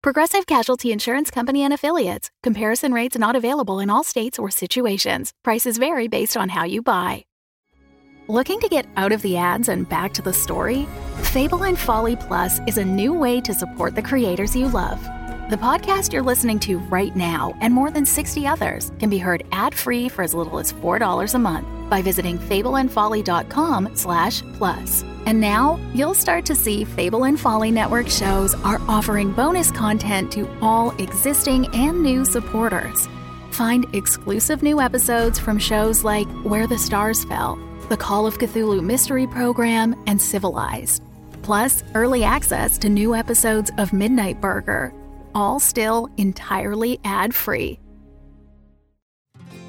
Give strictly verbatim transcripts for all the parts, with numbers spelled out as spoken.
Progressive Casualty Insurance Company and Affiliates. Comparison rates not available in all states or situations. Prices vary based on how you buy. Looking to get out of the ads and back to the story? Fable and Folly Plus is a new way to support the creators you love. The podcast you're listening to right now and more than sixty others can be heard ad-free for as little as four dollars a month by visiting fable and folly dot com slash plus. And now, you'll start to see Fable and Folly Network shows are offering bonus content to all existing and new supporters. Find exclusive new episodes from shows like Where the Stars Fell, The Call of Cthulhu Mystery Program, and Civilized. Plus, early access to new episodes of Midnight Burger, all still entirely ad-free.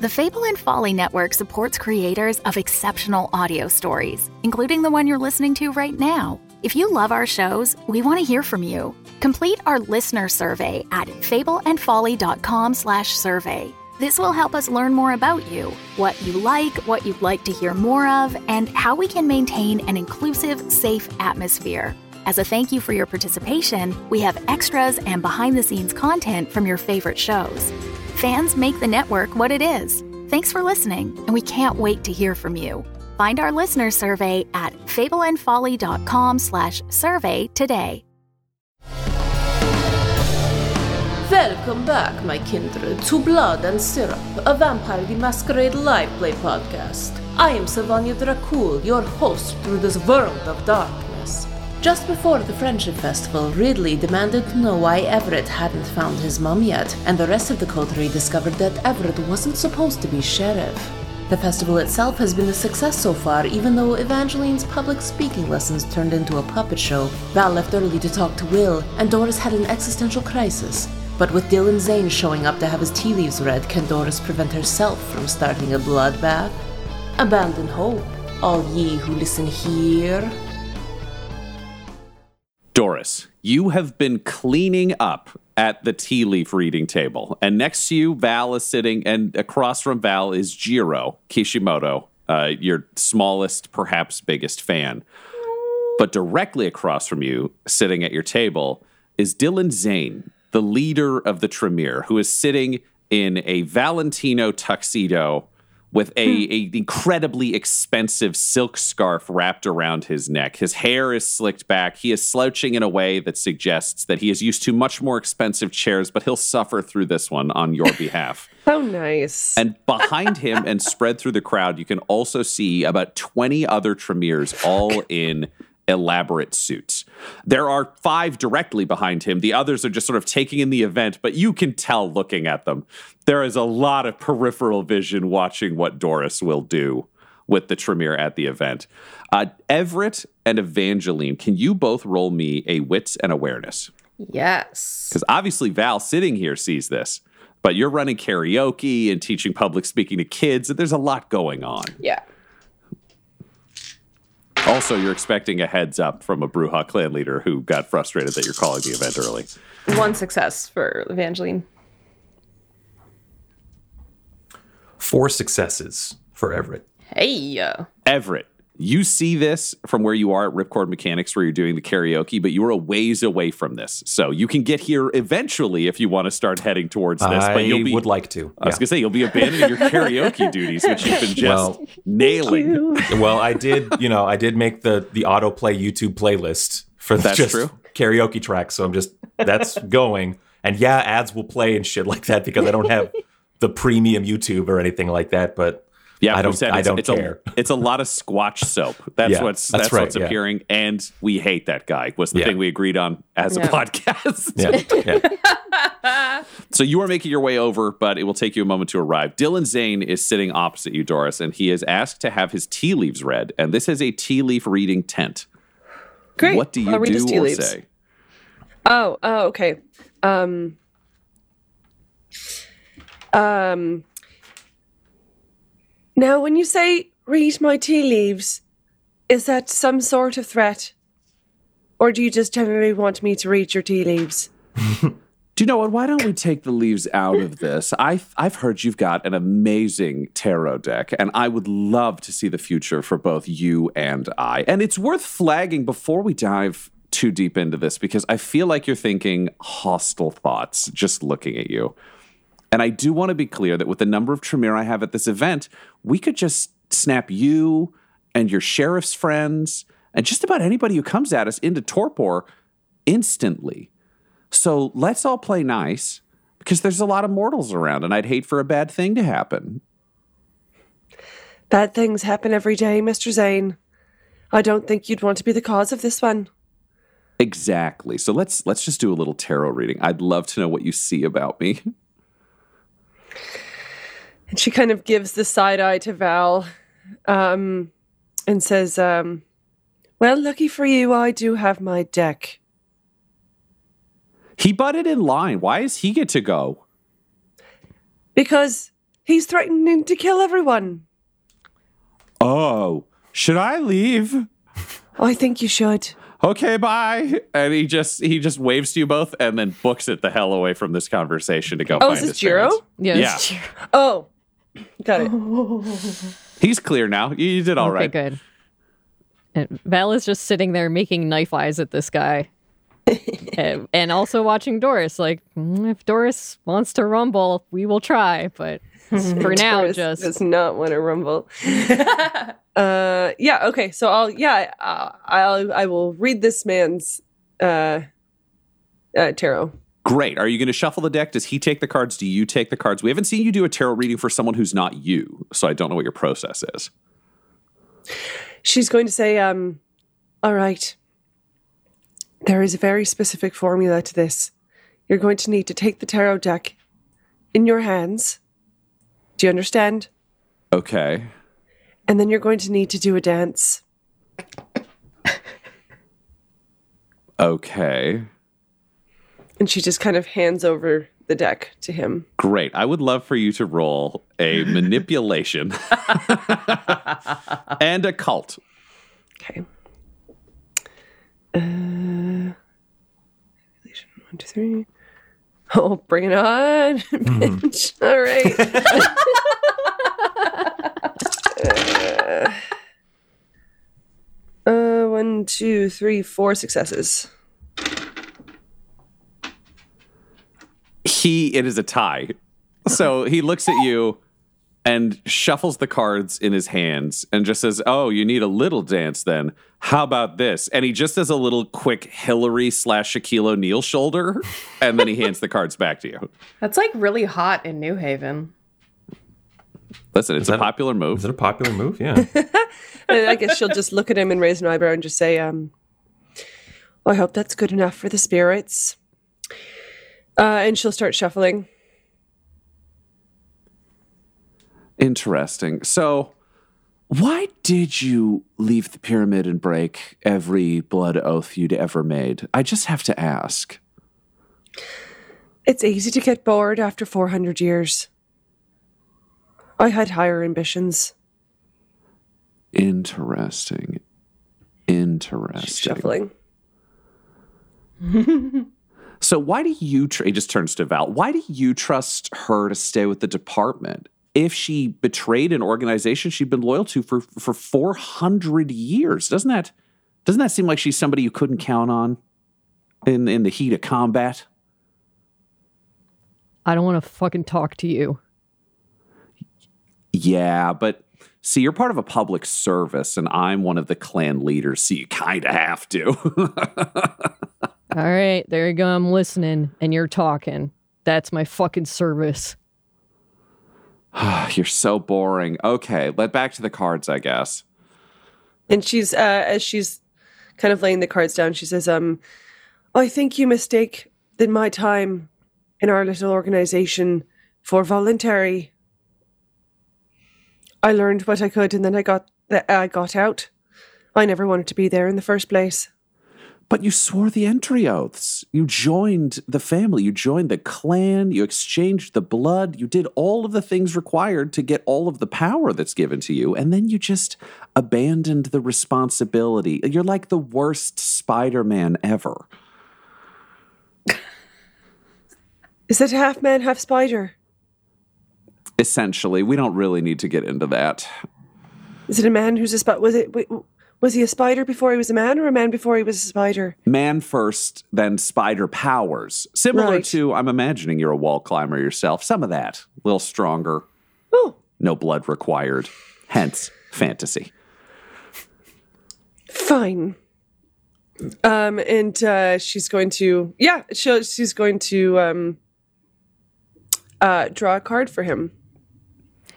The Fable and Folly Network supports creators of exceptional audio stories, including the one you're listening to right now. If you love our shows, we want to hear from you. Complete our listener survey at fable and folly dot com slash survey. This will help us learn more about you, what you like, what you'd like to hear more of, and how we can maintain an inclusive, safe atmosphere. As a thank you for your participation, we have extras and behind-the-scenes content from your favorite shows. Fans make the network what it is. Thanks for listening, and we can't wait to hear from you. Find our listener survey at fable and folly dot com slash survey today. Welcome back, my kindred, to Blood and Syrup, a Vampire the Masquerade live play podcast. I am Silvania Dracul, your host through this world of darkness. Just before the Friendship Festival, Ridley demanded to know why Everett hadn't found his mum yet, and the rest of the coterie discovered that Everett wasn't supposed to be sheriff. The festival itself has been a success so far, even though Evangeline's public speaking lessons turned into a puppet show, Val left early to talk to Will, and Doris had an existential crisis. But with Dylan Zane showing up to have his tea leaves read, can Doris prevent herself from starting a bloodbath? Abandon hope, all ye who listen here. Doris, you have been cleaning up at the tea leaf reading table. And next to you, Val is sitting, and across from Val is Jiro Kishimoto, uh, your smallest, perhaps biggest fan. But directly across from you, sitting at your table, is Dylan Zane, the leader of the Tremere, who is sitting in a Valentino tuxedo with a, a incredibly expensive silk scarf wrapped around his neck. His hair is slicked back. He is slouching in a way that suggests that he is used to much more expensive chairs, but he'll suffer through this one on your behalf. Oh, nice. And behind him and spread through the crowd, you can also see about twenty other Tremeres, all in elaborate suits. There are five directly behind him. The others are just sort of taking in the event, but you can tell looking at them, there is a lot of peripheral vision watching what Doris will do with the Tremere at the event. Uh, Everett and Evangeline, can you both roll me a wits and awareness? Yes. Because obviously Val sitting here sees this, but you're running karaoke and teaching public speaking to kids, and there's a lot going on. Yeah. Also, you're expecting a heads up from a Bruja clan leader who got frustrated that you're calling the event early. One success for Evangeline. Four successes for Everett. Hey. Everett, you see this from where you are at Ripcord Mechanics where you're doing the karaoke, but you are a ways away from this. So you can get here eventually if you want to start heading towards this. I but you'll be, would like to. I yeah. was going to say, you'll be abandoning your karaoke duties, which you've been just well, nailing. Well, I did, you know, I did make the, the autoplay YouTube playlist for that's just true. Karaoke tracks. So I'm just, that's going. And yeah, ads will play and shit like that because I don't have the premium YouTube or anything like that, but yeah, I don't, said, I don't it's, it's care. A, it's a lot of squatch soap. That's yeah, what's that's, that's right, what's yeah. appearing, and we hate that guy was the yeah. thing we agreed on as yeah. a podcast. Yeah. Yeah. So you are making your way over, but it will take you a moment to arrive. Dylan Zane is sitting opposite you, Doris, and he is asked to have his tea leaves read, and this is a tea leaf reading tent. Great. What do you I'll do or leaves. Say? Oh, oh, okay. Um... Um, Now, when you say, read my tea leaves, is that some sort of threat? Or do you just generally want me to read your tea leaves? Do you know what? Why don't we take the leaves out of this? I've, I've heard you've got an amazing tarot deck, and I would love to see the future for both you and I. And it's worth flagging before we dive too deep into this, because I feel like you're thinking hostile thoughts just looking at you. And I do want to be clear that with the number of Tremere I have at this event, we could just snap you and your sheriff's friends and just about anybody who comes at us into torpor instantly. So let's all play nice, because there's a lot of mortals around, and I'd hate for a bad thing to happen. Bad things happen every day, Mister Zane. I don't think you'd want to be the cause of this one. Exactly. So let's let's just do a little tarot reading. I'd love to know what you see about me. And she kind of gives the side eye to Val um, and says, um, well, lucky for you, I do have my deck. He butted in line. Why does he get to go? Because he's threatening to kill everyone. Oh, should I leave? I think you should. Okay, bye. And he just he just waves to you both and then books it the hell away from this conversation to go oh, find his Oh, is this Jiro? Yeah, yeah. This is Jiro. Oh, got it. Oh. He's clear now. You did all okay, right. Okay, good. And Val is just sitting there making knife eyes at this guy. And also watching Doris, like, if Doris wants to rumble, we will try, but for now, Doris just does not want to rumble. uh, yeah, okay, so I'll yeah, I'll, I'll I will read this man's uh, uh, tarot. Great. Are you going to shuffle the deck? Does he take the cards? Do you take the cards? We haven't seen you do a tarot reading for someone who's not you, so I don't know what your process is. She's going to say, um, "All right." There is a very specific formula to this. You're going to need to take the tarot deck in your hands. Do you understand? Okay. And then you're going to need to do a dance. Okay. And she just kind of hands over the deck to him. Great. I would love for you to roll a manipulation and a cult. Okay. Uh, one, two, three. Oh, bring it on, bitch. Mm. All right. uh, uh, one, two, three, four successes. He, it is a tie. So he looks at you and shuffles the cards in his hands and just says, oh, you need a little dance then. How about this? And he just does a little quick Hillary slash Shaquille O'Neal shoulder, and then he hands the cards back to you. That's like really hot in New Haven. Listen, it's a popular move. Is it a popular move? Yeah. I guess she'll just look at him and raise an eyebrow and just say, um, well, I hope that's good enough for the spirits. Uh, and she'll start shuffling. Interesting. So, why did you leave the pyramid and break every blood oath you'd ever made? I just have to ask. It's easy to get bored after four hundred years. I had higher ambitions. Interesting. Interesting. She's shuffling. So, why do you... Tr- he just turns to Val. Why do you trust her to stay with the department? If she betrayed an organization she'd been loyal to for, for four hundred years, doesn't that doesn't that seem like she's somebody you couldn't count on in, in the heat of combat? I don't want to fucking talk to you. Yeah, but see, you're part of a public service, and I'm one of the clan leaders, so you kind of have to. All right, there you go. I'm listening, and you're talking. That's my fucking service. You're so boring. Okay, let back to the cards, I guess. And she's, uh, as she's kind of laying the cards down, she says, um, I think you mistake that my time in our little organization for voluntary. I learned what I could, and then I got, th- I got out. I never wanted to be there in the first place. But you swore the entry oaths. You joined the family. You joined the clan. You exchanged the blood. You did all of the things required to get all of the power that's given to you. And then you just abandoned the responsibility. You're like the worst Spider-Man ever. Is it half man, half spider? Essentially. We don't really need to get into that. Is it a man who's a spider? Was it... Wait, Was he a spider before he was a man, or a man before he was a spider? Man first, then spider powers. Similar right. to, I'm imagining you're a wall climber yourself. Some of that. A little stronger. Oh. No blood required. Hence, fantasy. Fine. Um, and uh, she's going to, yeah, she'll, she's going to um, uh, draw a card for him.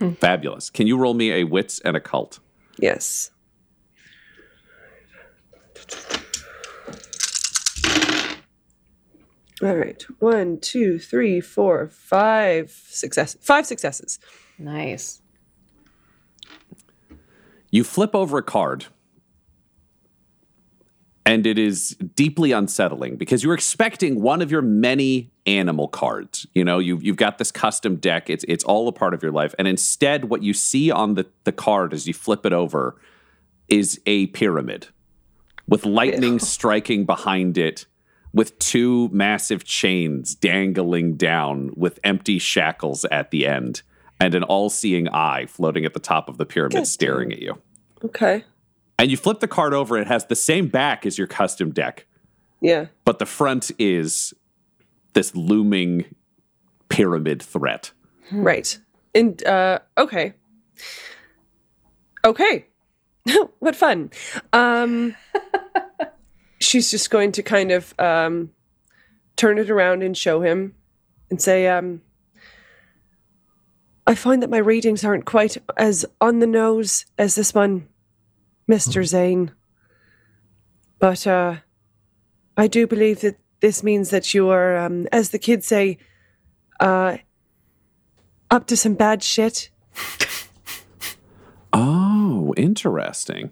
Hmm. Fabulous. Can you roll me a wits and a cult? Yes. All right. One, two, three, four, five success. Five successes. Nice. You flip over a card, and it is deeply unsettling because you're expecting one of your many animal cards. You know, you've, you've got this custom deck. It's it's all a part of your life. And instead, what you see on the, the card as you flip it over is a pyramid. With lightning striking behind it, with two massive chains dangling down, with empty shackles at the end, and an all-seeing eye floating at the top of the pyramid Good. staring at you. Okay. And you flip the card over, it has the same back as your custom deck. Yeah. But the front is this looming pyramid threat. Right. And, uh, okay. Okay. What fun. Um, she's just going to kind of um, turn it around and show him and say, um, I find that my readings aren't quite as on the nose as this one, Mister Zane. But uh, I do believe that this means that you are, um, as the kids say, uh, up to some bad shit. Oh, interesting.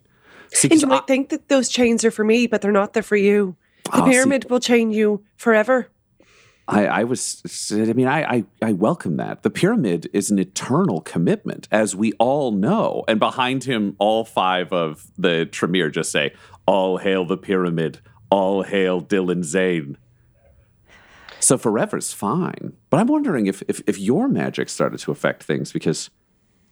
See, and you might I, think that those chains are for me, but they're not. They're for you. The oh, pyramid see, will chain you forever. I, I was, I mean, I, I, I welcome that. The pyramid is an eternal commitment, as we all know. And behind him, all five of the Tremere just say, all hail the pyramid, all hail Dylan Zane. So forever's fine. But I'm wondering if, if, if your magic started to affect things, because...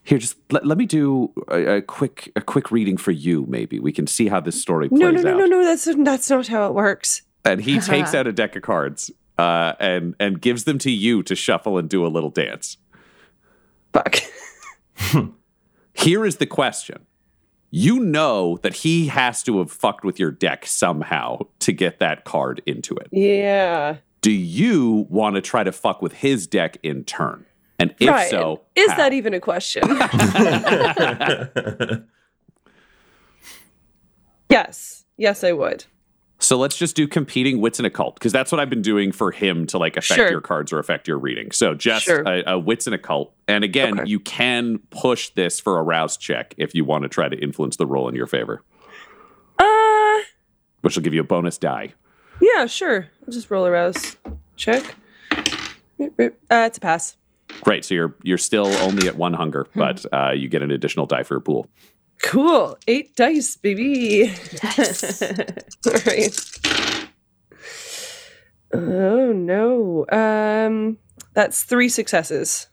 Here, just let, let me do a, a quick a quick reading for you, maybe. We can see how this story plays out. No, no, no, no, no, that's, that's not how it works. And he takes out a deck of cards uh, and, and gives them to you to shuffle and do a little dance. Fuck. Here is the question. You know that he has to have fucked with your deck somehow to get that card into it. Yeah. Do you want to try to fuck with his deck in turn? And if right. so, is how? That even a question? Yes. Yes, I would. So let's just do competing wits and a cult, because that's what I've been doing for him to like affect sure. your cards or affect your reading. So just sure. a, a wits and a cult. And again, okay. you can push this for a rouse check if you want to try to influence the roll in your favor. Uh, Which will give you a bonus die. Yeah, sure. I'll just roll a rouse check. Uh, it's a pass. Great, so you're you're still only at one hunger, but uh, you get an additional die for your pool. Cool, eight dice, baby. Yes. All right. Oh no, um, that's three successes.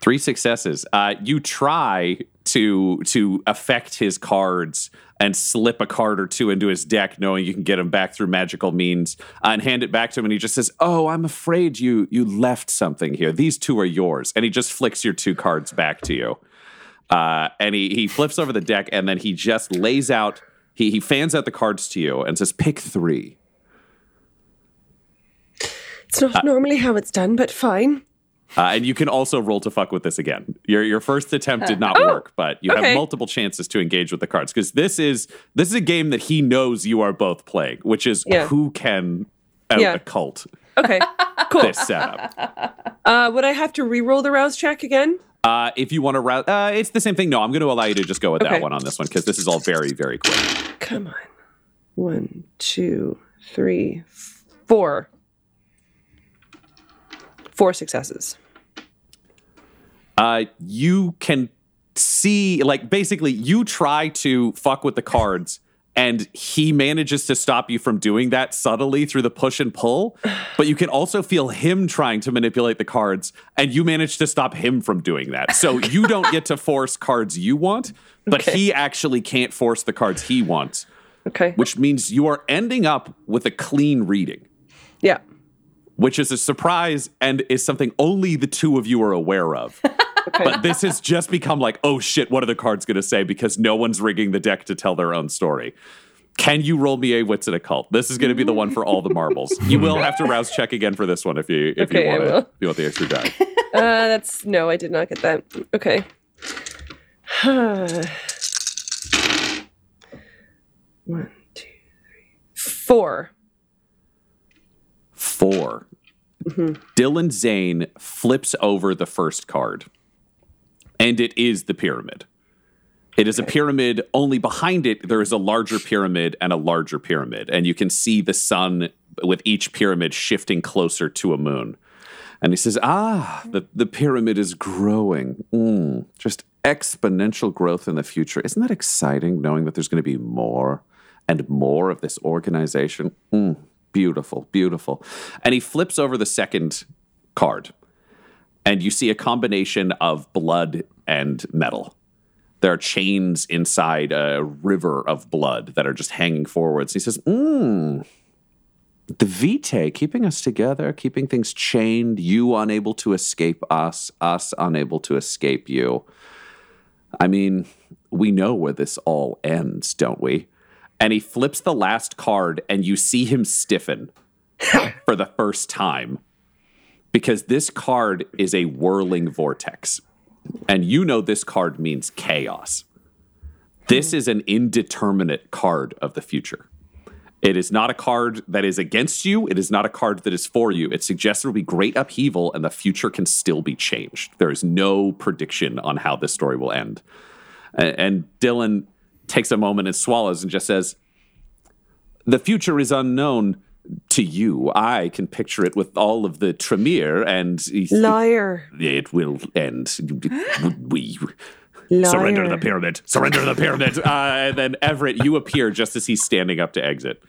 Three successes. Uh, you try to to affect his cards and slip a card or two into his deck, knowing you can get him back through magical means, uh, and hand it back to him. And he just says, oh, I'm afraid you you left something here. These two are yours. And he just flicks your two cards back to you. Uh, and he, he flips over the deck, and then he just lays out, he, he fans out the cards to you and says, pick three. It's not uh, normally how it's done, but fine. Uh, and you can also roll to fuck with this again. Your your first attempt did not uh, oh, work, but you okay. have multiple chances to engage with the cards. Because this is this is a game that he knows you are both playing, which is yeah. who can out yeah. a cult. Okay, cool. This setup. Uh, would I have to re-roll the rouse check again? Uh, if you want to rouse... Uh, it's the same thing. No, I'm going to allow you to just go with okay. that one on this one, because this is all very, very quick. Come on. One, two, three, four. Four successes. Uh, you can see, like, basically, you try to fuck with the cards, and he manages to stop you from doing that subtly through the push and pull, but you can also feel him trying to manipulate the cards, and you manage to stop him from doing that. So you don't get to force cards you want, but okay. He actually can't force the cards he wants. Okay. Which means you are ending up with a clean reading. Yeah. Which is a surprise and is something only the two of you are aware of. Okay. But this has just become like, oh shit, what are the cards going to say? Because no one's rigging the deck to tell their own story. Can you roll me a Wits in a Cult? This is going to be the one for all the marbles. You will have to rouse check again for this one if you if okay, you want it. If you want the extra die. Uh, that's no, I did not get that. Okay. One, two, three, four. Four. Mm-hmm. Dylan Zane flips over the first card, and it is the pyramid. It is okay. a pyramid, only behind it there is a larger pyramid and a larger pyramid, and you can see the sun with each pyramid shifting closer to a moon. And he says, ah, the, the pyramid is growing. Mm, just exponential growth in the future. Isn't that exciting, knowing that there's going to be more and more of this organization? Mm. Beautiful, beautiful. And he flips over the second card, and you see a combination of blood and metal. There are chains inside a river of blood that are just hanging forwards. He says, mmm, the vitae, keeping us together, keeping things chained, you unable to escape us, us unable to escape you. I mean, we know where this all ends, don't we? And he flips the last card, and you see him stiffen for the first time. Because this card is a whirling vortex. And you know this card means chaos. This is an indeterminate card of the future. It is not a card that is against you. It is not a card that is for you. It suggests there will be great upheaval, and the future can still be changed. There is no prediction on how this story will end. And, and Dylan takes a moment and swallows and just says, the future is unknown to you. I can picture it with all of the Tremere and... Liar. It, it will end. We... Liar. Surrender the pyramid. Surrender the pyramid. uh, and then, Everett, you appear just as he's standing up to exit.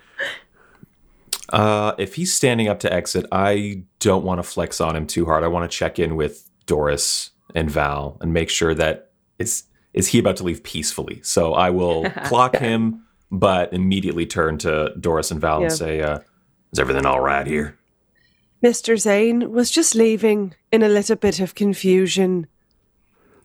Uh, if he's standing up to exit, I don't want to flex on him too hard. I want to check in with Doris and Val and make sure that it's... is he about to leave peacefully? So I will clock him, but immediately turn to Doris and Val yeah. and say, uh, is everything all right here? Mister Zane was just leaving in a little bit of confusion.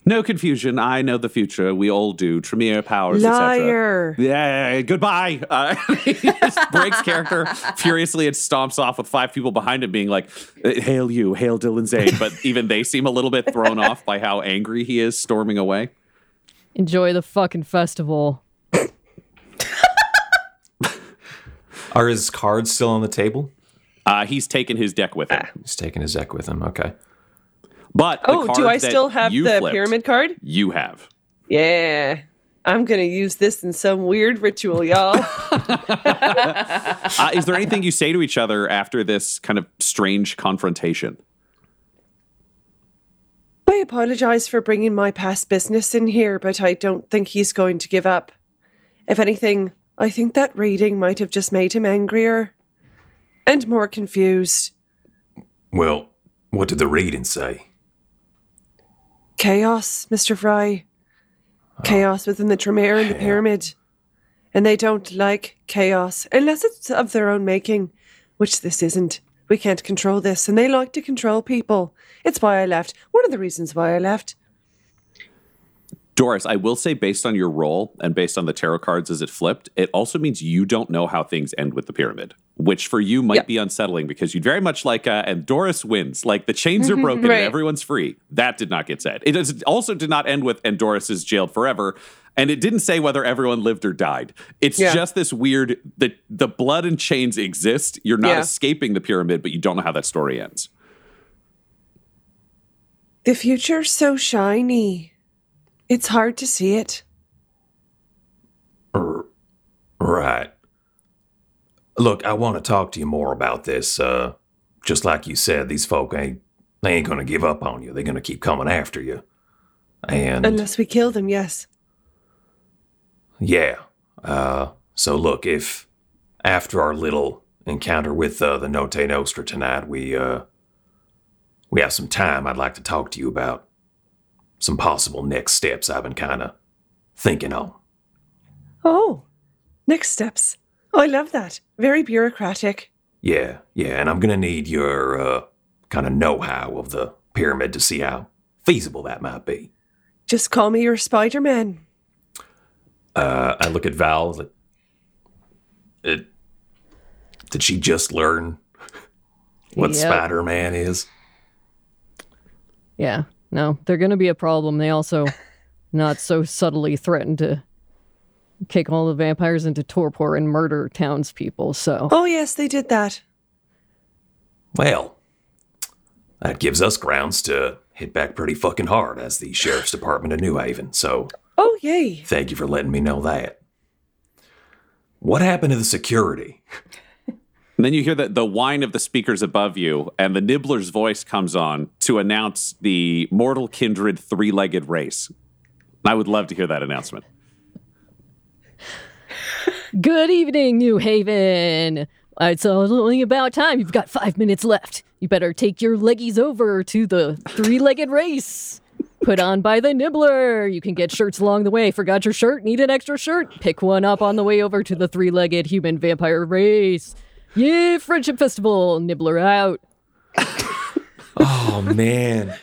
No confusion. I know the future. We all do. Tremere, powers, et cetera. Liar. Yeah, goodbye. Uh, he just breaks character furiously and stomps off with five people behind him being like, hail you, hail Dylan Zane. But even they seem a little bit thrown off by how angry he is storming away. Enjoy the fucking festival. Are his cards still on the table? Uh, he's taken his deck with him. Ah. He's taken his deck with him, okay. But the oh, card do I still have the flipped, pyramid card? You have. Yeah. I'm going to use this in some weird ritual, y'all. uh, is there anything you say to each other after this kind of strange confrontation? I apologize for bringing my past business in here, but I don't think he's going to give up. If anything, I think that reading might have just made him angrier and more confused. Well, what did the reading say? Chaos, Mister Fry. Oh. Chaos within the Tremere and the pyramid. And they don't like chaos, unless it's of their own making, which this isn't. We can't control this, and they like to control people. It's why I left. One of the reasons why I left. Doris, I will say based on your role and based on the tarot cards as it flipped, it also means you don't know how things end with the pyramid, which for you might yep. be unsettling because you'd very much like, uh, and Doris wins, like the chains are broken right. and everyone's free. That did not get said. It is, also did not end with, and Doris is jailed forever. And it didn't say whether everyone lived or died. It's yeah. just this weird, the, the blood and chains exist. You're not yeah. escaping the pyramid, but you don't know how that story ends. The future's so shiny. It's hard to see it. Right. Look, I want to talk to you more about this. Uh, just like you said, these folk ain't, they ain't going to give up on you. They're going to keep coming after you. And unless we kill them, yes. Yeah. Uh, so look, if after our little encounter with uh, the Note Nostra tonight, we uh, we have some time, I'd like to talk to you about some possible next steps I've been kind of thinking on. Oh, next steps. Oh, I love that. Very bureaucratic. Yeah, yeah, and I'm going to need your uh, kind of know-how of the pyramid to see how feasible that might be. Just call me your Spider-Man. Uh, I look at Val. Like, it, did she just learn what yep. Spider-Man is? Yeah. No, they're going to be a problem. They also not so subtly threatened to kick all the vampires into torpor and murder townspeople, so... Oh, yes, they did that. Well, that gives us grounds to hit back pretty fucking hard as the Sheriff's Department of New Haven, so... Oh, yay. Thank you for letting me know that. What happened to the security? And then you hear that the whine of the speakers above you, and the Nibbler's voice comes on to announce the mortal kindred three-legged race. I would love to hear that announcement. Good evening, New Haven. It's only about time. You've got five minutes left. You better take your leggies over to the three-legged race. Put on by the Nibbler. You can get shirts along the way. Forgot your shirt? Need an extra shirt? Pick one up on the way over to the three-legged human vampire race. Yeah, Friendship Festival. Nibbler out. Oh, man.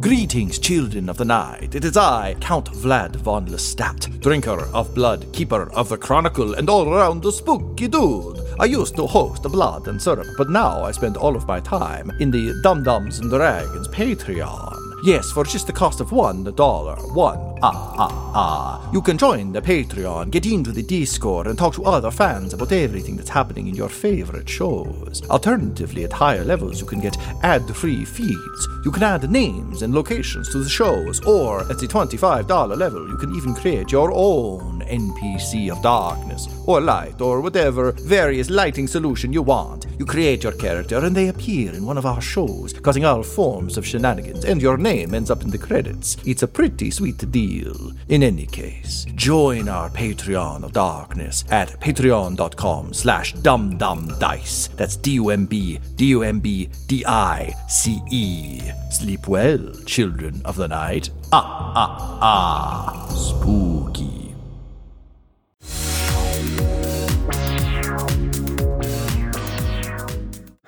Greetings, children of the night. It is I, Count Vlad von Lestat, drinker of blood, keeper of the chronicle, and all-around spooky dude. I used to host Blood and Syrup, but now I spend all of my time in the Dum Dums and Dragons Patreon. Yes, for just the cost of one dollar. One. Ah, ah, ah. You can join the Patreon, get into the Discord, and talk to other fans about everything that's happening in your favorite shows. Alternatively, at higher levels, you can get ad-free feeds. You can add names and locations to the shows, or at the twenty-five dollars level, you can even create your own N P C of darkness, or light, or whatever various lighting solution you want. You create your character, and they appear in one of our shows, causing all forms of shenanigans, and your name name ends up in the credits. It's a pretty sweet deal. In any case, join our Patreon of Darkness at patreon.com slash dumdumdice. That's D U M B D U M B D I C E. Sleep well, children of the night. Ah, ah, ah. Spooky.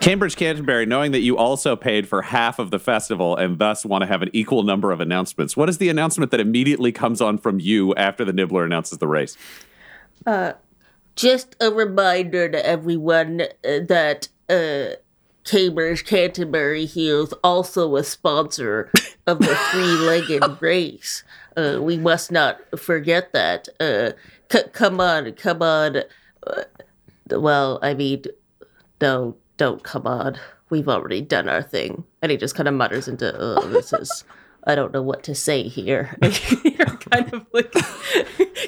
Cambridge Canterbury, knowing that you also paid for half of the festival and thus want to have an equal number of announcements, what is the announcement that immediately comes on from you after the Nibbler announces the race? Uh, just a reminder to everyone that uh, Cambridge Canterbury here is also a sponsor of the three-legged race. Uh, we must not forget that. Uh, c- come on, come on. Uh, well, I mean, no. Don't come on. We've already done our thing. And he just kind of mutters into, oh, this is, I don't know what to say here. You're kind of like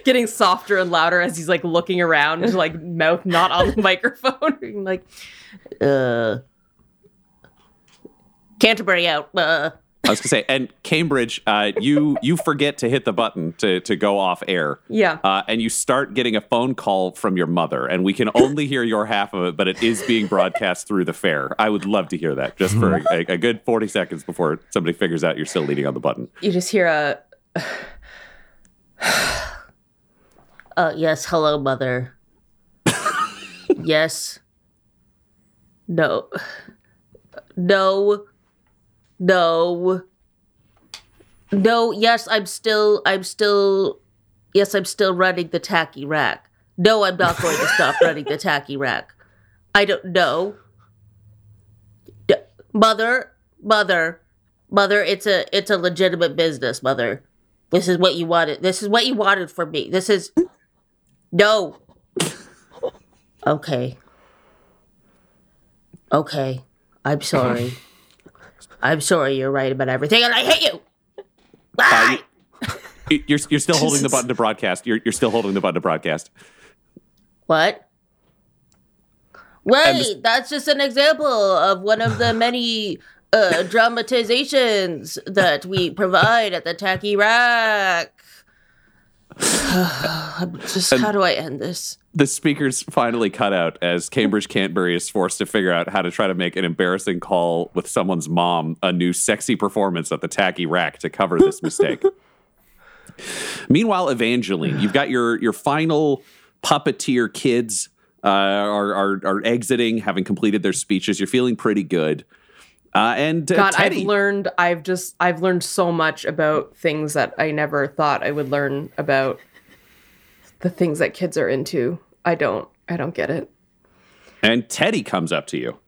getting softer and louder as he's like looking around, and like mouth not on the microphone. Like, uh, Canterbury out. Uh. I was going to say, and Cambridge, uh, you you forget to hit the button to, to go off air. Yeah. Uh, and you start getting a phone call from your mother, and we can only hear your half of it, but it is being broadcast through the fair. I would love to hear that, just for a, a good forty seconds before somebody figures out you're still leaning on the button. You just hear a... uh, yes, hello, mother. Yes. No. No. No, no. Yes, I'm still. I'm still. Yes, I'm still running the Tacky Rack. No, I'm not going to stop running the Tacky Rack. I don't know. D- mother, mother, mother. It's a. It's a legitimate business, mother. This is what you wanted. This is what you wanted from me. This is. No. Okay. Okay. I'm sorry. I'm sorry, you're right about everything, and I hate you! Bye! Uh, You're you're still holding the button to broadcast. You're you're still holding the button to broadcast. What? Wait, just, that's just an example of one of the many uh, dramatizations that we provide at the Tacky Rack. Just how do I end this? The speakers finally cut out as Cambridge Canterbury is forced to figure out how to try to make an embarrassing call with someone's mom a new sexy performance at the Tacky Rack to cover this mistake. Meanwhile, Evangeline, you've got your, your final puppeteer kids uh, are, are are exiting, having completed their speeches. You're feeling pretty good. Uh, and uh, God, Teddy. I've learned. I've just. I've learned so much about things that I never thought I would learn about. The things that kids are into. I don't. I don't get it. And Teddy comes up to you,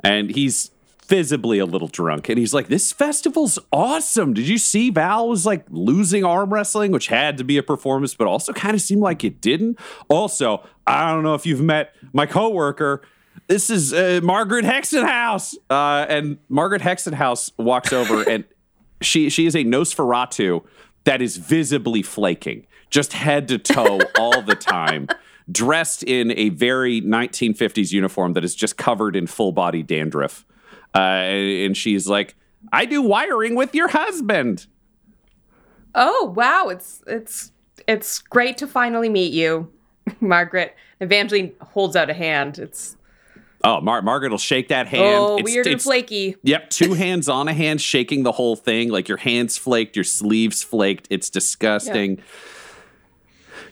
and he's visibly a little drunk, and he's like, "This festival's awesome. Did you see Val was like losing arm wrestling, which had to be a performance, but also kind of seemed like it didn't. Also, I don't know if you've met my coworker." This is uh, Margaret Hexenhouse. Uh, and Margaret Hexenhouse walks over and she she is a Nosferatu that is visibly flaking, just head to toe all the time, dressed in a very nineteen fifties uniform that is just covered in full body dandruff. Uh, and, and she's like, I do wiring with your husband. Oh, wow. It's it's it's great to finally meet you, Margaret. Evangeline holds out a hand. It's... Oh, Mar- Margaret will shake that hand. Oh, it's, weird it's, and flaky. Yep, two hands on a hand, shaking the whole thing. Like, your hand's flaked, your sleeve's flaked. It's disgusting. Yeah.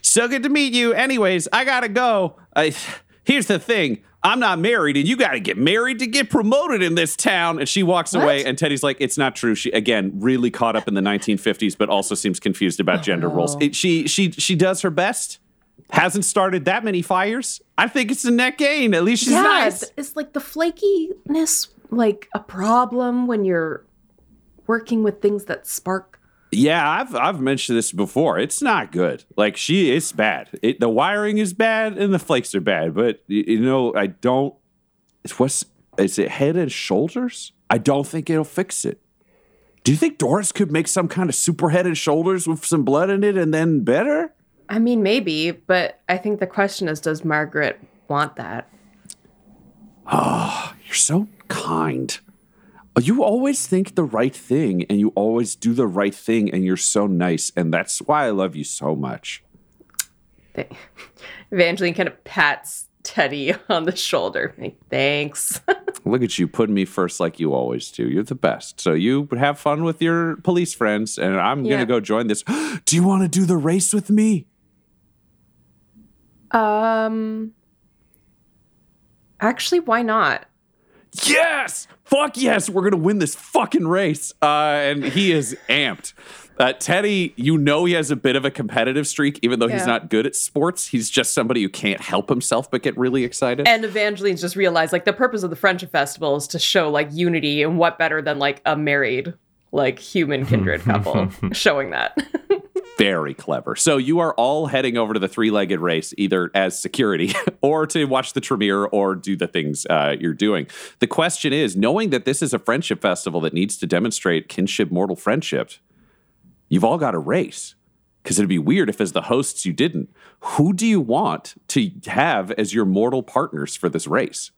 So good to meet you. Anyways, I gotta go. Uh, here's the thing. I'm not married, and you gotta get married to get promoted in this town. And she walks what? away, and Teddy's like, it's not true. She, again, really caught up in the nineteen fifties, but also seems confused about oh, gender no. roles. It, she, she, she does her best. Hasn't started that many fires. I think it's a net gain. At least she's yeah, nice. It's, it's like the flakiness, like a problem when you're working with things that spark. Yeah, I've I've mentioned this before. It's not good. Like she, it's bad. It, the wiring is bad and the flakes are bad. But you know, I don't. It's what's is it Head and Shoulders? I don't think it'll fix it. Do you think Doris could make some kind of super Head and Shoulders with some blood in it and then better? I mean, maybe, but I think the question is, does Margaret want that? Oh, you're so kind. You always think the right thing, and you always do the right thing, and you're so nice, and that's why I love you so much. Evangeline kind of pats Teddy on the shoulder. Thanks. Look at you putting me first like you always do. You're the best. So you have fun with your police friends, and I'm yeah. going to go join this. Do you want to do the race with me? Um, actually, why not? Yes! Fuck yes! We're gonna win this fucking race. Uh, and he is amped. Uh, Teddy, you know he has a bit of a competitive streak, even though yeah. he's not good at sports. He's just somebody who can't help himself but get really excited. And Evangeline's just realized, like, the purpose of the Friendship Festival is to show, like, unity, and what better than, like, a married, like, human kindred couple showing that. Very clever. So you are all heading over to the three-legged race, either as security or to watch the Tremere or do the things uh, you're doing. The question is, knowing that this is a friendship festival that needs to demonstrate kinship, mortal friendship, you've all got to race. Because it'd be weird if as the hosts you didn't. Who do you want to have as your mortal partners for this race?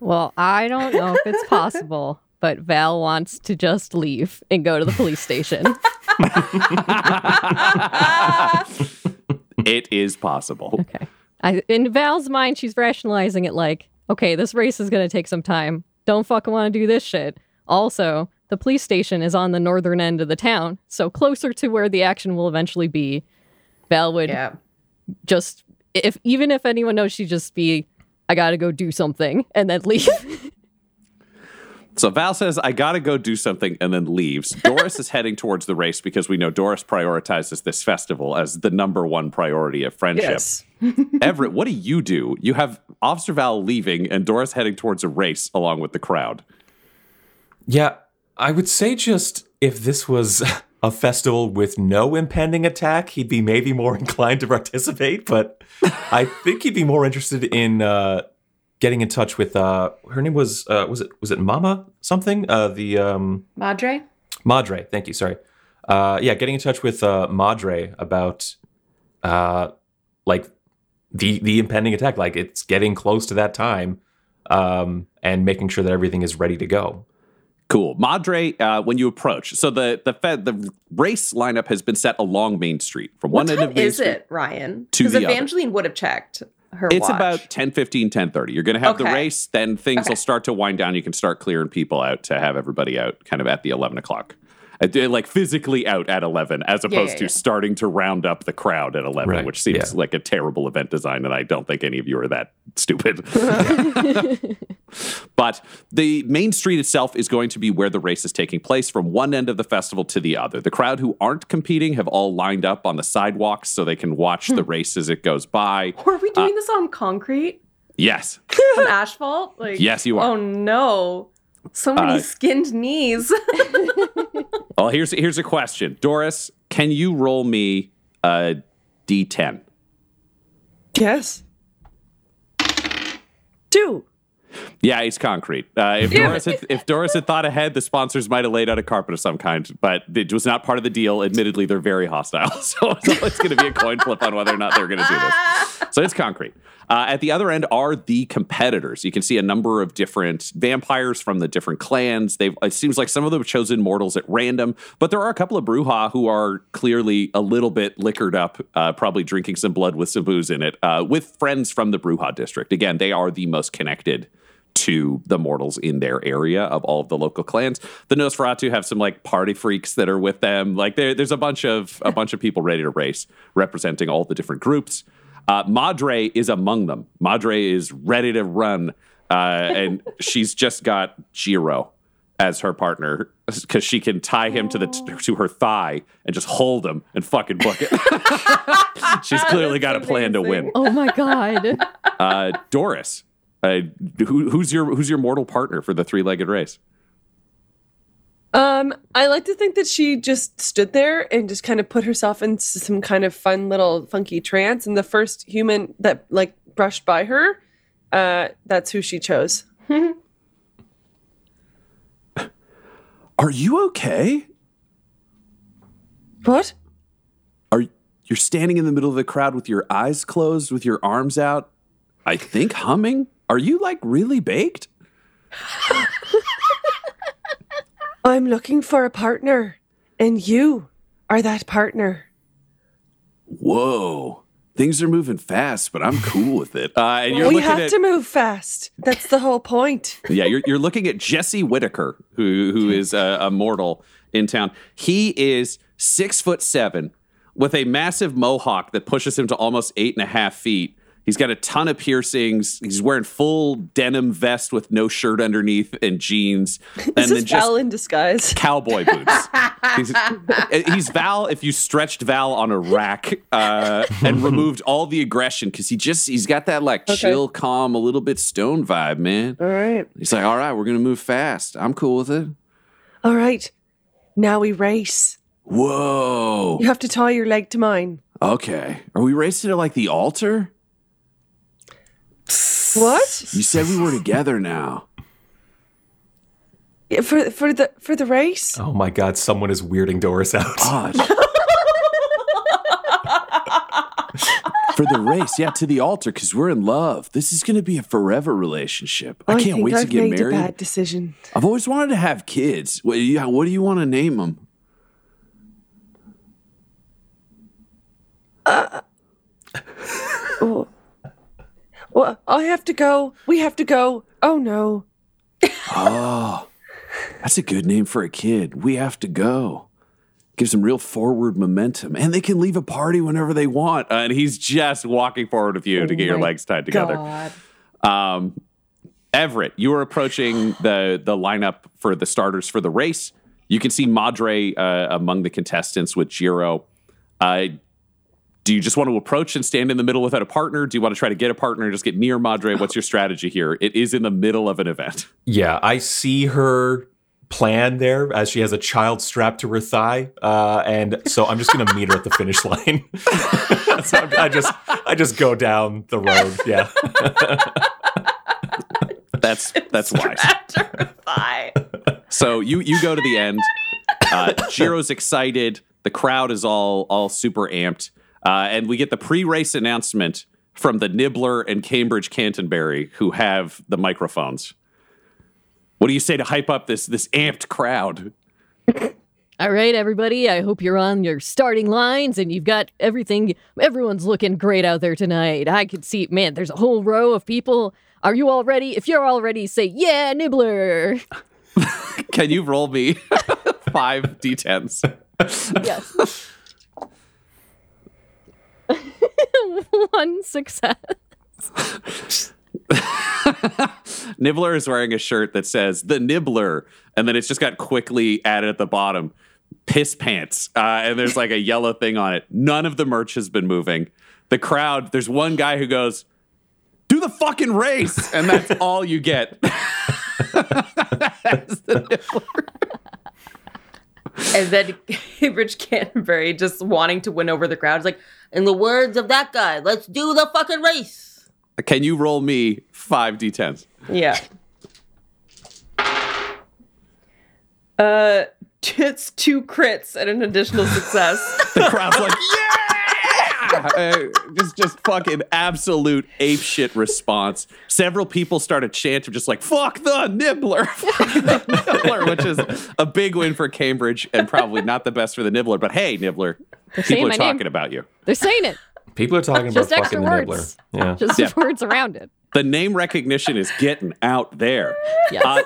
Well, I don't know if it's possible, but Val wants to just leave and go to the police station. It is possible. Okay. I, in Val's mind, she's rationalizing it like, okay, this race is going to take some time. Don't fucking want to do this shit. Also, the police station is on the northern end of the town, so closer to where the action will eventually be. Val would yeah. just, if even if anyone knows, she'd just be, I gotta go do something, and then leave. So Val says, I gotta go do something, and then leaves. Doris is heading towards the race because we know Doris prioritizes this festival as the number one priority of friendship. Yes. Everett, what do you do? You have Officer Val leaving and Doris heading towards a race along with the crowd. Yeah, I would say just if this was a festival with no impending attack, he'd be maybe more inclined to participate, but I think he'd be more interested in... Uh, getting in touch with uh, her name was uh, was it was it Mama something uh, the um, Madre Madre thank you sorry uh, yeah, getting in touch with uh, Madre about uh, like the the impending attack. Like, it's getting close to that time, um, and making sure that everything is ready to go. Cool. Madre, uh, when you approach, so the the Fed, the race lineup has been set along Main Street from one what end of Main Street. What time is it, Ryan? Because Evangeline other. would have checked her it's watch. It's about ten fifteen, ten thirty. You're going to have okay. the race, then things okay. will start to wind down. You can start clearing people out to have everybody out kind of at the eleven o'clock. Like physically out at eleven, as opposed yeah, yeah, to yeah. starting to round up the crowd at eleven, right. which seems yeah. like a terrible event design, and I don't think any of you are that stupid. But the Main Street itself is going to be where the race is taking place, from one end of the festival to the other. The crowd who aren't competing have all lined up on the sidewalks so they can watch hmm. the race as it goes by. Or are we doing uh, this on concrete? Yes. On asphalt? Like, yes, you are. Oh, no. So many uh, skinned knees. Well, here's here's a question. Doris, can you roll me a D ten? Yes. Two. Yeah, it's concrete. Uh, if, Doris had, if Doris had thought ahead, the sponsors might have laid out a carpet of some kind, but it was not part of the deal. Admittedly, they're very hostile, so, so it's going to be a coin flip on whether or not they're going to do this. So it's concrete. Uh, at the other end are the competitors. You can see a number of different vampires from the different clans. They've, it seems like some of them have chosen mortals at random, but there are a couple of Bruja who are clearly a little bit liquored up, uh, probably drinking some blood with some booze in it, uh, with friends from the Bruja district. Again, they are the most connected to the mortals in their area of all of the local clans. The Nosferatu have some like party freaks that are with them. Like there's a bunch of a bunch of people ready to race, representing all the different groups. Uh, Madre is among them. Madre is ready to run, uh, and she's just got Jiro as her partner because she can tie him to the t- to her thigh and just hold him and fucking book it. She's clearly got a plan to win. Oh my god, uh, Doris. Uh, who, who's your who's your mortal partner for the three-legged race? Um, I like to think that she just stood there and just kind of put herself into some kind of fun little funky trance. And the first human that like brushed by her, uh, that's who she chose. Are you okay? What? Are you're standing in the middle of the crowd with your eyes closed, with your arms out? I think humming. Are you, like, really baked? I'm looking for a partner, and you are that partner. Whoa. Things are moving fast, but I'm cool with it. Uh, and you're we have at, to move fast. That's the whole point. Yeah, you're, you're looking at Jesse Whitaker, who who is a, a mortal in town. He is six foot seven with a massive mohawk that pushes him to almost eight and a half feet. He's got a ton of piercings. He's wearing full denim vest with no shirt underneath and jeans. And this then is Val in disguise. Cowboy boots. he's, he's Val if you stretched Val on a rack uh, and removed all the aggression because he just he's got that like okay. chill, calm, a little bit stone vibe, man. All right. He's like, all right, we're gonna move fast. I'm cool with it. All right, now we race. Whoa! You have to tie your leg to mine. Okay. Are we racing to like the altar? What? You said we were together now. Yeah, for for the for the race? Oh my god, someone is weirding Doris out. For the race, yeah, to the altar, because we're in love. This is going to be a forever relationship. I, I can't wait I've to get made married. A bad decision. I've always wanted to have kids. What do you, what do you want to name them? Uh, oh. Well, I have to go. We have to go. Oh, no. Oh, that's a good name for a kid. We have to go. Gives them real forward momentum. And they can leave a party whenever they want. Uh, and he's just walking forward with you oh to get your legs tied together. God. Um, Everett, you are approaching the, the lineup for the starters for the race. You can see Madre uh, among the contestants with Jiro. Uh Do you just want to approach and stand in the middle without a partner? Do you want to try to get a partner and just get near Madre? What's your strategy here? It is in the middle of an event. Yeah, I see her plan there as she has a child strapped to her thigh. Uh, and so I'm just going to meet her at the finish line. So I'm, I just I just go down the road. Yeah. that's that's wise. Strapped to her thigh. So you, you go to the end. Uh, Jiro's excited. The crowd is all all super amped. Uh, and we get the pre-race announcement from the Nibbler and Cambridge Canterbury, who have the microphones. What do you say to hype up this this amped crowd? All right, everybody. I hope you're on your starting lines and you've got everything. Everyone's looking great out there tonight. I could see, man, there's a whole row of people. Are you all ready? If you're all ready, say, yeah, Nibbler. Can you roll me five d tens? Yes. One success. Nibbler is wearing a shirt that says the Nibbler, and then it's just got quickly added at the bottom, piss pants, uh, and there's like a yellow thing on it. None of the merch has been moving. The crowd, there's one guy who goes, do the fucking race, and that's all you get. That's the Nibbler. And then Cambridge Canterbury, just wanting to win over the crowd, is like, in the words of that guy, let's do the fucking race. Can you roll me five d tens? Yeah. Uh, it's two crits and an additional success. The crowd's like, yeah! Uh, just, just fucking absolute apeshit response. Several people start a chant of just like, fuck the Nibbler! Fuck the Nibbler! Which is a big win for Cambridge and probably not the best for the Nibbler. But hey, Nibbler, They're people are talking name. about you. They're saying it. People are talking about fucking the Nibbler. Yeah. Just yeah. words around it. The name recognition is getting out there. Yes. Uh,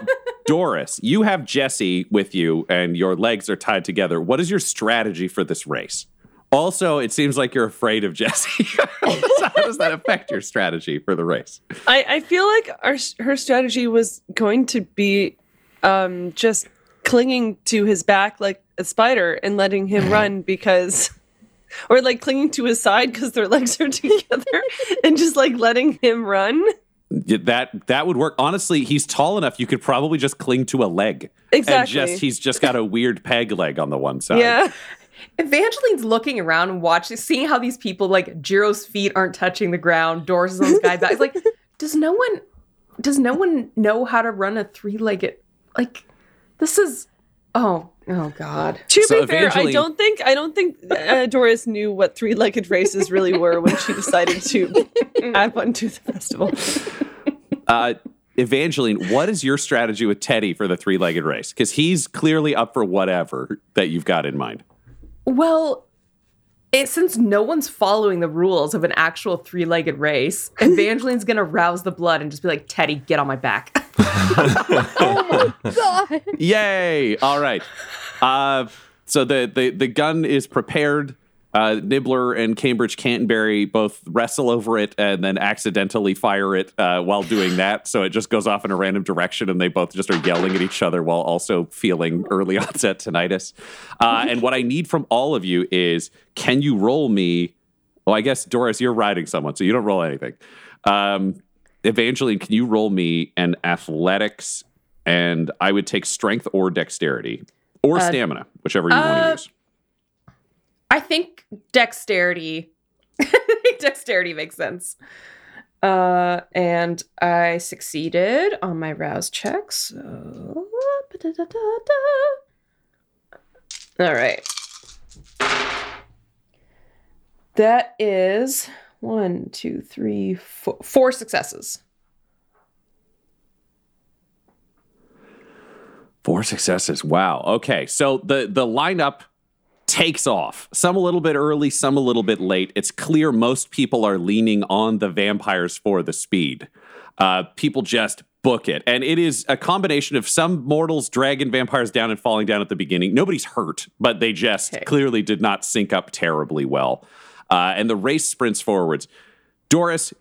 Doris, you have Jesse with you, and your legs are tied together. What is your strategy for this race? Also, it seems like you're afraid of Jesse. So how does that affect your strategy for the race? I, I feel like our, her strategy was going to be um, just clinging to his back like a spider and letting him run because... Or like clinging to his side because their legs are together and just like letting him run. Yeah, that that would work. Honestly, he's tall enough. You could probably just cling to a leg. Exactly. And just, he's just got a weird peg leg on the one side. Yeah. Evangeline's looking around and watching, seeing how these people, like Jiro's feet aren't touching the ground. Doris is on the guy's back. It's like, does no one, does no one know how to run a three-legged, like, this is, oh. Oh God! To so be fair, I don't think I don't think uh, Doris knew what three-legged races really were when she decided to add one to the festival. uh, Evangeline, what is your strategy with Teddy for the three-legged race? Because he's clearly up for whatever that you've got in mind. Well, it, since no one's following the rules of an actual three-legged race, Evangeline's gonna rouse the blood and just be like, "Teddy, get on my back." Oh my God! Yay! All right. Uh, so the, the, the gun is prepared. Uh, Nibbler and Cambridge Canterbury both wrestle over it and then accidentally fire it uh, while doing that. So it just goes off in a random direction, and they both just are yelling at each other while also feeling early onset tinnitus. Uh, and what I need from all of you is, can you roll me? Well, I guess, Doris, you're riding someone, so you don't roll anything. Um, Evangeline, can you roll me an athletics? And I would take strength or dexterity. Or uh, stamina, whichever you uh, want to use. I think dexterity. I think dexterity makes sense. Uh, and I succeeded on my rouse check. So, all right. That is one, two, three, four, four successes. Four successes. Wow. Okay. So the, the lineup takes off. Some a little bit early, some a little bit late. It's clear most people are leaning on the vampires for the speed. Uh, people just book it. And it is a combination of some mortals dragging vampires down and falling down at the beginning. Nobody's hurt, but they just okay. clearly did not sync up terribly well. Uh, and the race sprints forwards. Doris,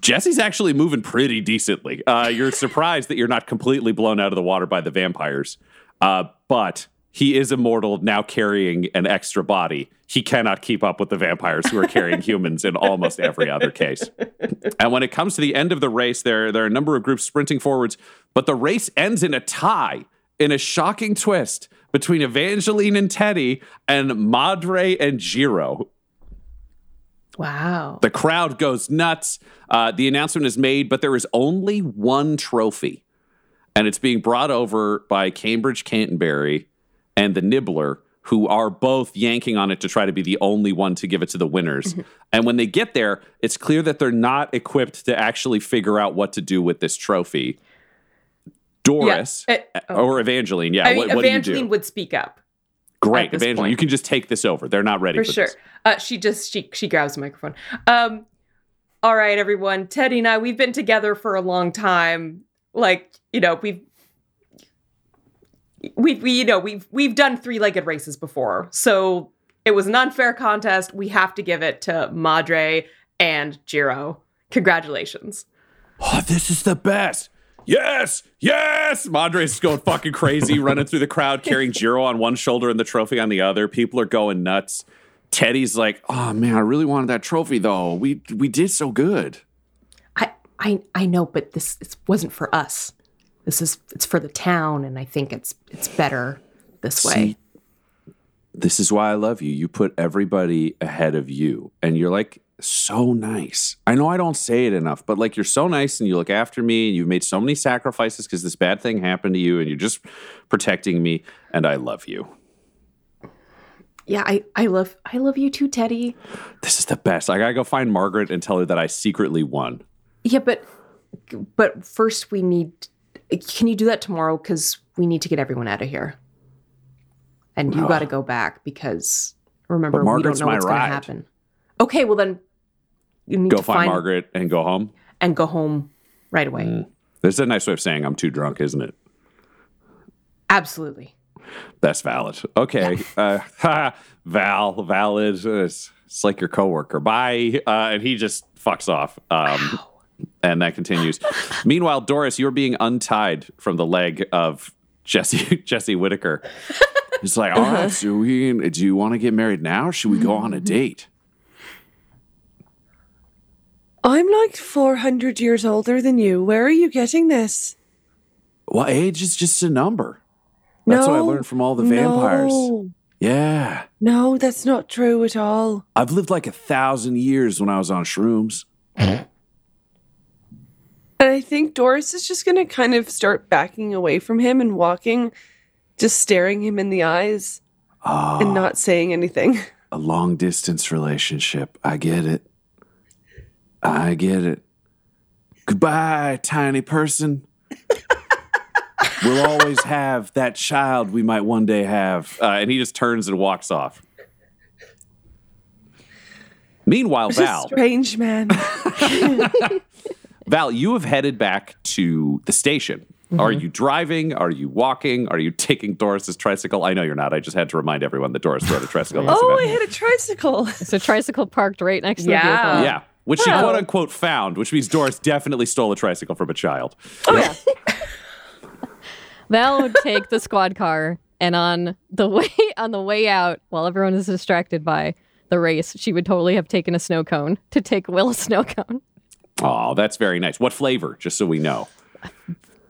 Jesse's actually moving pretty decently. Uh, you're surprised that you're not completely blown out of the water by the vampires. Uh, but he is immortal, now carrying an extra body. He cannot keep up with the vampires who are carrying humans in almost every other case. And when it comes to the end of the race, there, there are a number of groups sprinting forwards. But the race ends in a tie, in a shocking twist, between Evangeline and Teddy and Madre and Jiro. Wow. The crowd goes nuts. Uh, the announcement is made, but there is only one trophy. And it's being brought over by Cambridge Canterbury. and the Nibbler, who are both yanking on it to try to be the only one to give it to the winners. Mm-hmm. And when they get there, it's clear that they're not equipped to actually figure out what to do with this trophy. Doris, yeah. it, oh. or Evangeline, yeah, I mean, what, what Evangeline do you do? Evangeline would speak up. Great, Evangeline, point. You can just take this over. They're not ready for, for sure. this. Uh, she just, she she grabs the microphone. Um, all right, everyone, Teddy and I, we've been together for a long time. Like, you know, we've, We, we, you know, we've we've done three-legged races before, so it was an unfair contest. We have to give it to Madre and Jiro. Congratulations! Oh, this is the best! Yes, yes! Madre's going fucking crazy, running through the crowd, carrying Jiro on one shoulder and the trophy on the other. People are going nuts. Teddy's like, "Oh man, I really wanted that trophy, though. We we did so good." I I I know, but this it wasn't for us. This is, it's for the town, and I think it's it's better this way. See, this is why I love you. You put everybody ahead of you, and you're, like, so nice. I know I don't say it enough, but, like, you're so nice, and you look after me, and you've made so many sacrifices because this bad thing happened to you, and you're just protecting me, and I love you. Yeah, I, I love I love you too, Teddy. This is the best. I gotta go find Margaret and tell her that I secretly won. Yeah, but but first we need... Can you do that tomorrow? Because we need to get everyone out of here. And you no. got to go back because, remember, we don't know what's going to happen. Okay, well then you need go to find... Go find Margaret and go home? And go home right away. Mm. That's a nice way of saying I'm too drunk, isn't it? Absolutely. That's valid. Okay. uh, Val, valid. It's, it's like your coworker. Bye. Uh, and he just fucks off. Um, wow. And that continues. Meanwhile, Doris, you're being untied from the leg of Jesse Jesse Whitaker. It's like, all right, so we, do you want to get married now? Or should we go on a date? I'm like four hundred years older than you. Where are you getting this? Well, age is just a number. That's no, what I learned from all the vampires. No. Yeah. No, that's not true at all. I've lived like a thousand years when I was on shrooms. And I think Doris is just going to kind of start backing away from him and walking, just staring him in the eyes oh, and not saying anything. A long distance relationship. I get it. I get it. Goodbye, tiny person. We'll always have that child we might one day have. Uh, and he just turns and walks off. Meanwhile, Val. Strange man. Val, you have headed back to the station. Mm-hmm. Are you driving? Are you walking? Are you taking Doris's tricycle? I know you're not. I just had to remand everyone that Doris rode a tricycle. oh, I had a tricycle. It's a tricycle parked right next to yeah. the vehicle. Yeah, which well. she quote-unquote found, which means Doris definitely stole a tricycle from a child. Oh, yeah. Val would take the squad car, and on the way on the way out, while everyone is distracted by the race, she would totally have taken a snow cone to take Will a snow cone. Oh, that's very nice. What flavor? Just so we know.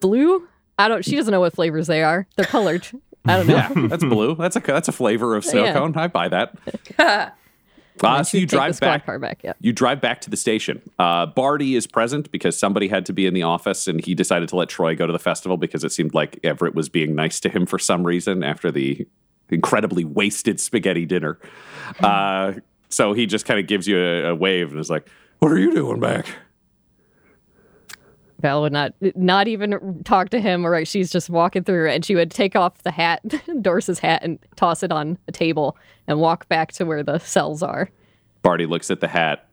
Blue? I don't. She doesn't know what flavors they are. They're colored. I don't know. Yeah, that's blue. That's a that's a flavor of snow yeah. cone. I buy that. uh, so you drive back. back yeah. You drive back to the station. Uh, Barty is present because somebody had to be in the office, and he decided to let Troy go to the festival because it seemed like Everett was being nice to him for some reason after the incredibly wasted spaghetti dinner. Uh, so he just kind of gives you a, a wave and is like, "What are you doing back?" Val would not not even talk to him, or she's just walking through, and she would take off the hat, Doris's hat, and toss it on a table and walk back to where the cells are. Barty looks at the hat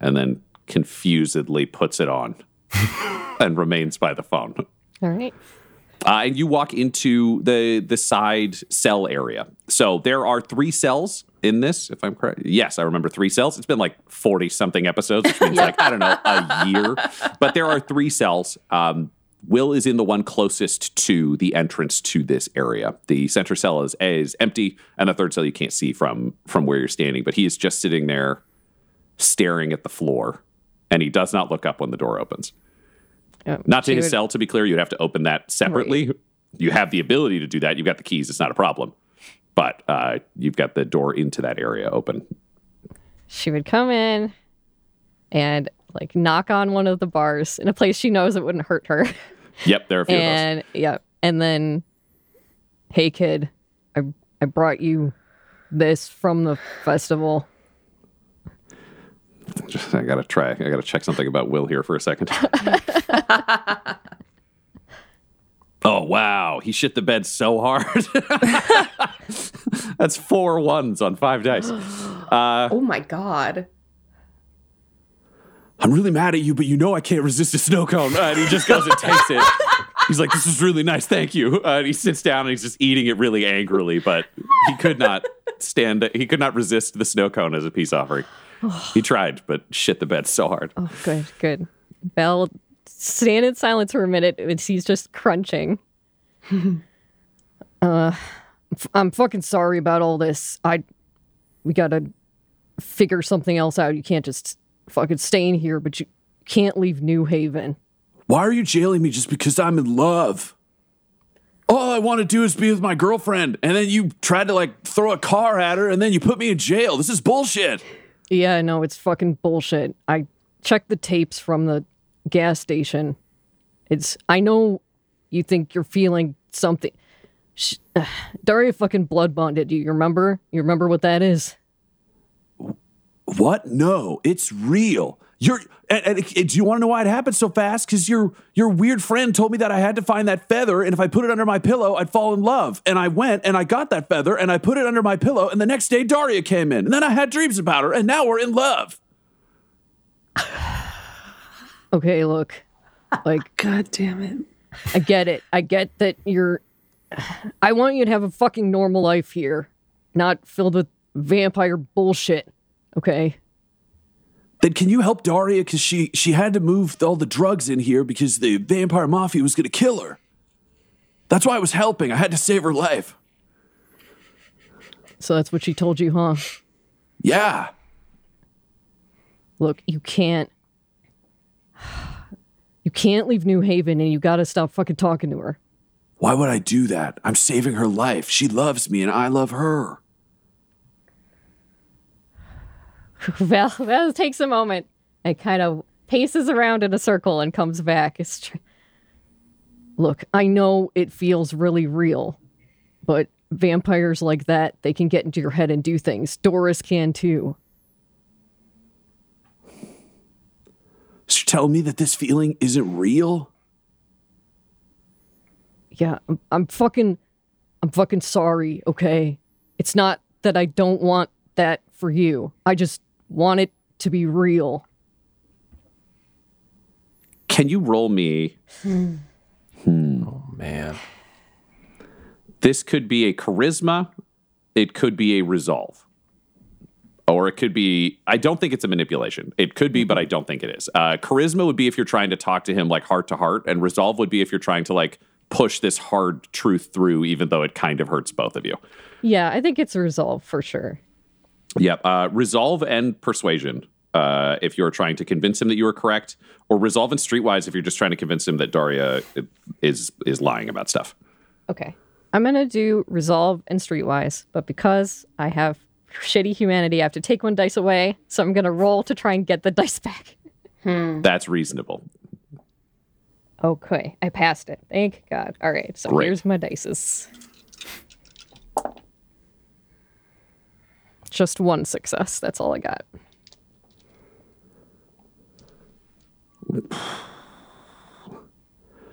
and then confusedly puts it on and remains by the phone. All right. Uh, and you walk into the the side cell area. So there are three cells in this, if I'm correct. Yes, I remember three cells. It's been like forty-something episodes, which means like, I don't know, a year. But there are three cells. Um, Will is in the one closest to the entrance to this area. The center cell is, is empty, and the third cell you can't see from, from where you're standing. But he is just sitting there staring at the floor, and he does not look up when the door opens. Um, not to his would... cell, to be clear. You'd have to open that separately. Right. You have the ability to do that. You've got the keys. It's not a problem. But uh, you've got the door into that area open. She would come in and, like, knock on one of the bars in a place she knows it wouldn't hurt her. Yep, there are a few and, of those. Yep. And then, hey, kid, I brought you this from the festival. Just, I gotta try. I gotta check something about Will here for a second. Oh, wow. He shit the bed so hard. That's four ones on five dice. Uh, oh, my God. I'm really mad at you, but you know I can't resist a snow cone. Uh, and he just goes and takes it. He's like, this is really nice. Thank you. Uh, and he sits down and he's just eating it really angrily, but he could not stand. He could not resist the snow cone as a peace offering. He tried, but shit the bed so hard. Oh, good, good. Belle, stand in silence for a minute. It's, he's just crunching. uh, f- I'm fucking sorry about all this. I, we gotta figure something else out. You can't just fucking stay in here, but you can't leave New Haven. Why are you jailing me just because I'm in love? All I want to do is be with my girlfriend, and then you tried to, like, throw a car at her, and then you put me in jail. This is bullshit. Yeah, no, it's fucking bullshit. I checked the tapes from the gas station. It's, I know you think you're feeling something. She, uh, Daria fucking blood bonded you. You remember? You remember what that is? What? No, it's real. You're. And, and, and, do you want to know why it happened so fast? Because your your weird friend told me that I had to find that feather, and if I put it under my pillow, I'd fall in love. And I went, and I got that feather, and I put it under my pillow, and the next day, Daria came in. And then I had dreams about her, and now we're in love. Okay, look. Like, God damn it. I get it. I get that you're... I want you to have a fucking normal life here, not filled with vampire bullshit, okay? Then can you help Daria? Because she, she had to move all the drugs in here because the vampire mafia was going to kill her. That's why I was helping. I had to save her life. So that's what she told you, huh? Yeah. Look, you can't... You can't leave New Haven, and you got to stop fucking talking to her. Why would I do that? I'm saving her life. She loves me, and I love her. Val, Val takes a moment and kind of paces around in a circle and comes back. It's tr- Look, I know it feels really real, but vampires like that, they can get into your head and do things. Doris can too. So you're telling me that this feeling isn't real? Yeah, I'm, I'm fucking, I'm fucking sorry, okay? It's not that I don't want that for you. I just want it to be real. Can you roll me? Hmm. Hmm. Oh, man. This could be a charisma. It could be a resolve. Or it could be, I don't think it's a manipulation. It could be, but I don't think it is. Uh, charisma would be if you're trying to talk to him like heart to heart, and resolve would be if you're trying to like push this hard truth through, even though it kind of hurts both of you. Yeah, I think it's resolve for sure. Yep. Uh, resolve and persuasion uh, if you're trying to convince him that you are correct, or resolve and streetwise if you're just trying to convince him that Daria is is lying about stuff. Okay. I'm going to do resolve and streetwise, but because I have shitty humanity, I have to take one dice away, so I'm going to roll to try and get the dice back. Hmm. That's reasonable. Okay. I passed it. Thank God. All right. So Great. Here's my dices. Just one success. That's all I got.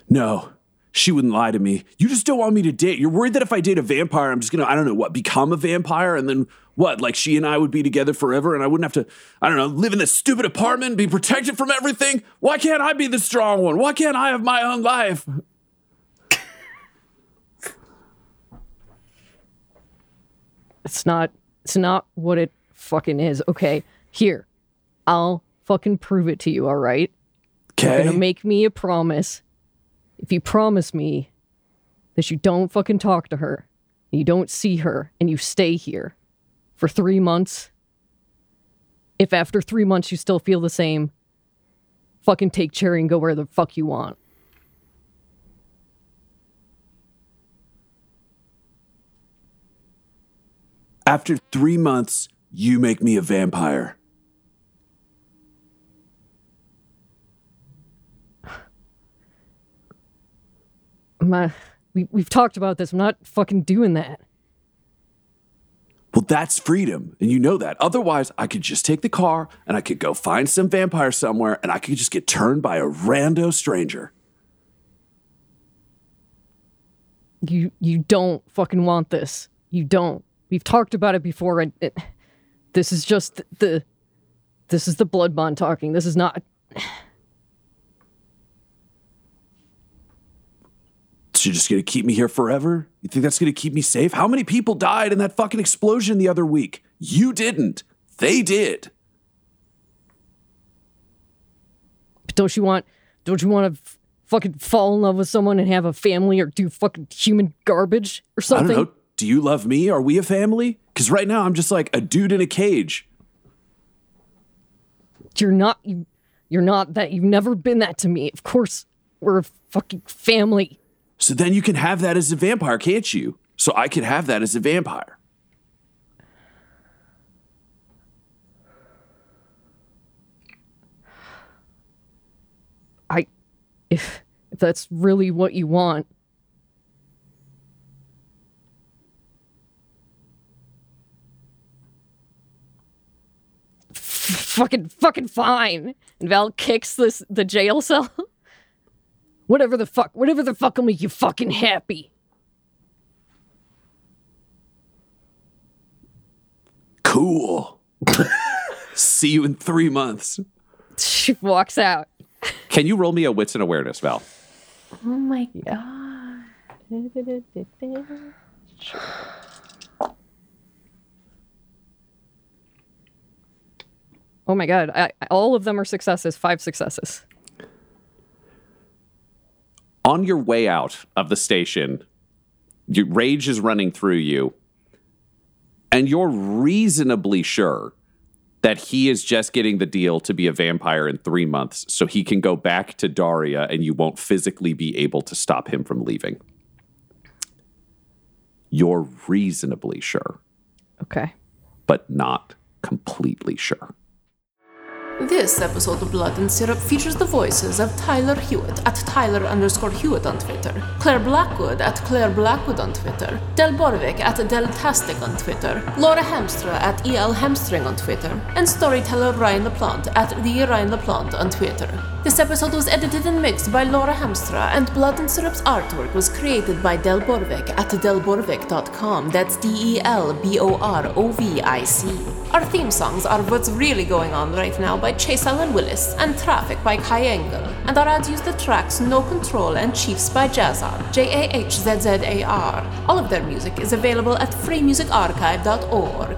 No, she wouldn't lie to me. You just don't want me to date. You're worried that if I date a vampire, I'm just going to, I don't know what, become a vampire. And then what? Like she and I would be together forever and I wouldn't have to, I don't know, live in this stupid apartment and be protected from everything. Why can't I be the strong one? Why can't I have my own life? It's not. It's not what it fucking is. Okay, here. I'll fucking prove it to you, all right? Okay. You're gonna make me a promise. If you promise me that you don't fucking talk to her, and you don't see her, and you stay here for three months, if after three months you still feel the same, fucking take Cherry and go where the fuck you want. After three months, you make me a vampire. My, we, we've talked about this. I'm not fucking doing that. that's freedom. And you know that. Otherwise, I could just take the car and I could go find some vampire somewhere and I could just get turned by a rando stranger. You you don't fucking want this. You don't. We've talked about it before. And it, this is just the, the... This is the blood bond talking. This is not... You're just going to keep me here forever? You think that's going to keep me safe? How many people died in that fucking explosion the other week? You didn't. They did. But don't you want... Don't you want to... F- Fucking fall in love with someone and have a family or do fucking human garbage or something? I don't know. Do you love me? Are we a family? Because right now I'm just like a dude in a cage. You're not, you, you're not that. You've never been that to me. Of course we're a fucking family. So then you can have that as a vampire, can't you? So I could have that as a vampire. I... If, if that's really what you want. F- fucking, fucking fine. And Val kicks this, the jail cell. Whatever the fuck, whatever the fuck will make you fucking happy. Cool. See you in three months. She walks out. Can you roll me a wits and awareness, Val? Oh my god. Oh my god. I, all of them are successes. Five successes. On your way out of the station, your rage is running through you, and you're reasonably sure that he is just getting the deal to be a vampire in three months so he can go back to Daria and you won't physically be able to stop him from leaving. You're reasonably sure. Okay. But not completely sure. This episode of Blood and Syrup features the voices of Tyler Hewitt at Tyler underscore Hewitt on Twitter, Clare Blackwood at Clare Blackwood on Twitter, Del Borovic at Deltastic on Twitter, Laura Hamstra at E L Hamstring on Twitter, and storyteller Ryan LaPlante at The Ryan LaPlante on Twitter. This episode was edited and mixed by Laura Hamstra, and Blood and Syrup's artwork was created by Del Borovic at del borovic dot com. That's D E L B O R O V I C. Our theme songs are What's Really Going On Right Now by Chase Allen Willis and Traffic by Kai Engel, and our ad used the tracks No Control and Chiefs by Jazzar, J A H Z Z A R. All of their music is available at free music archive dot org.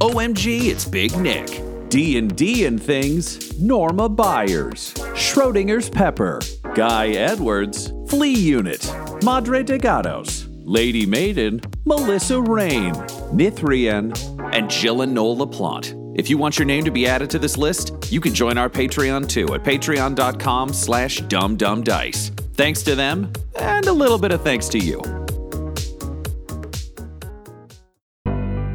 O M G, it's Big Nick. D and D and Things, Norma Byers. Schrodinger's Pepper. Guy Edwards, Flea Unit. Madre de Gatos. Lady Maiden, Melissa Rain. Nithrian, and Jill and Noel LaPlante. If you want your name to be added to this list, you can join our Patreon too at patreon dot com slash dumdumdice. Thanks to them, and a little bit of thanks to you.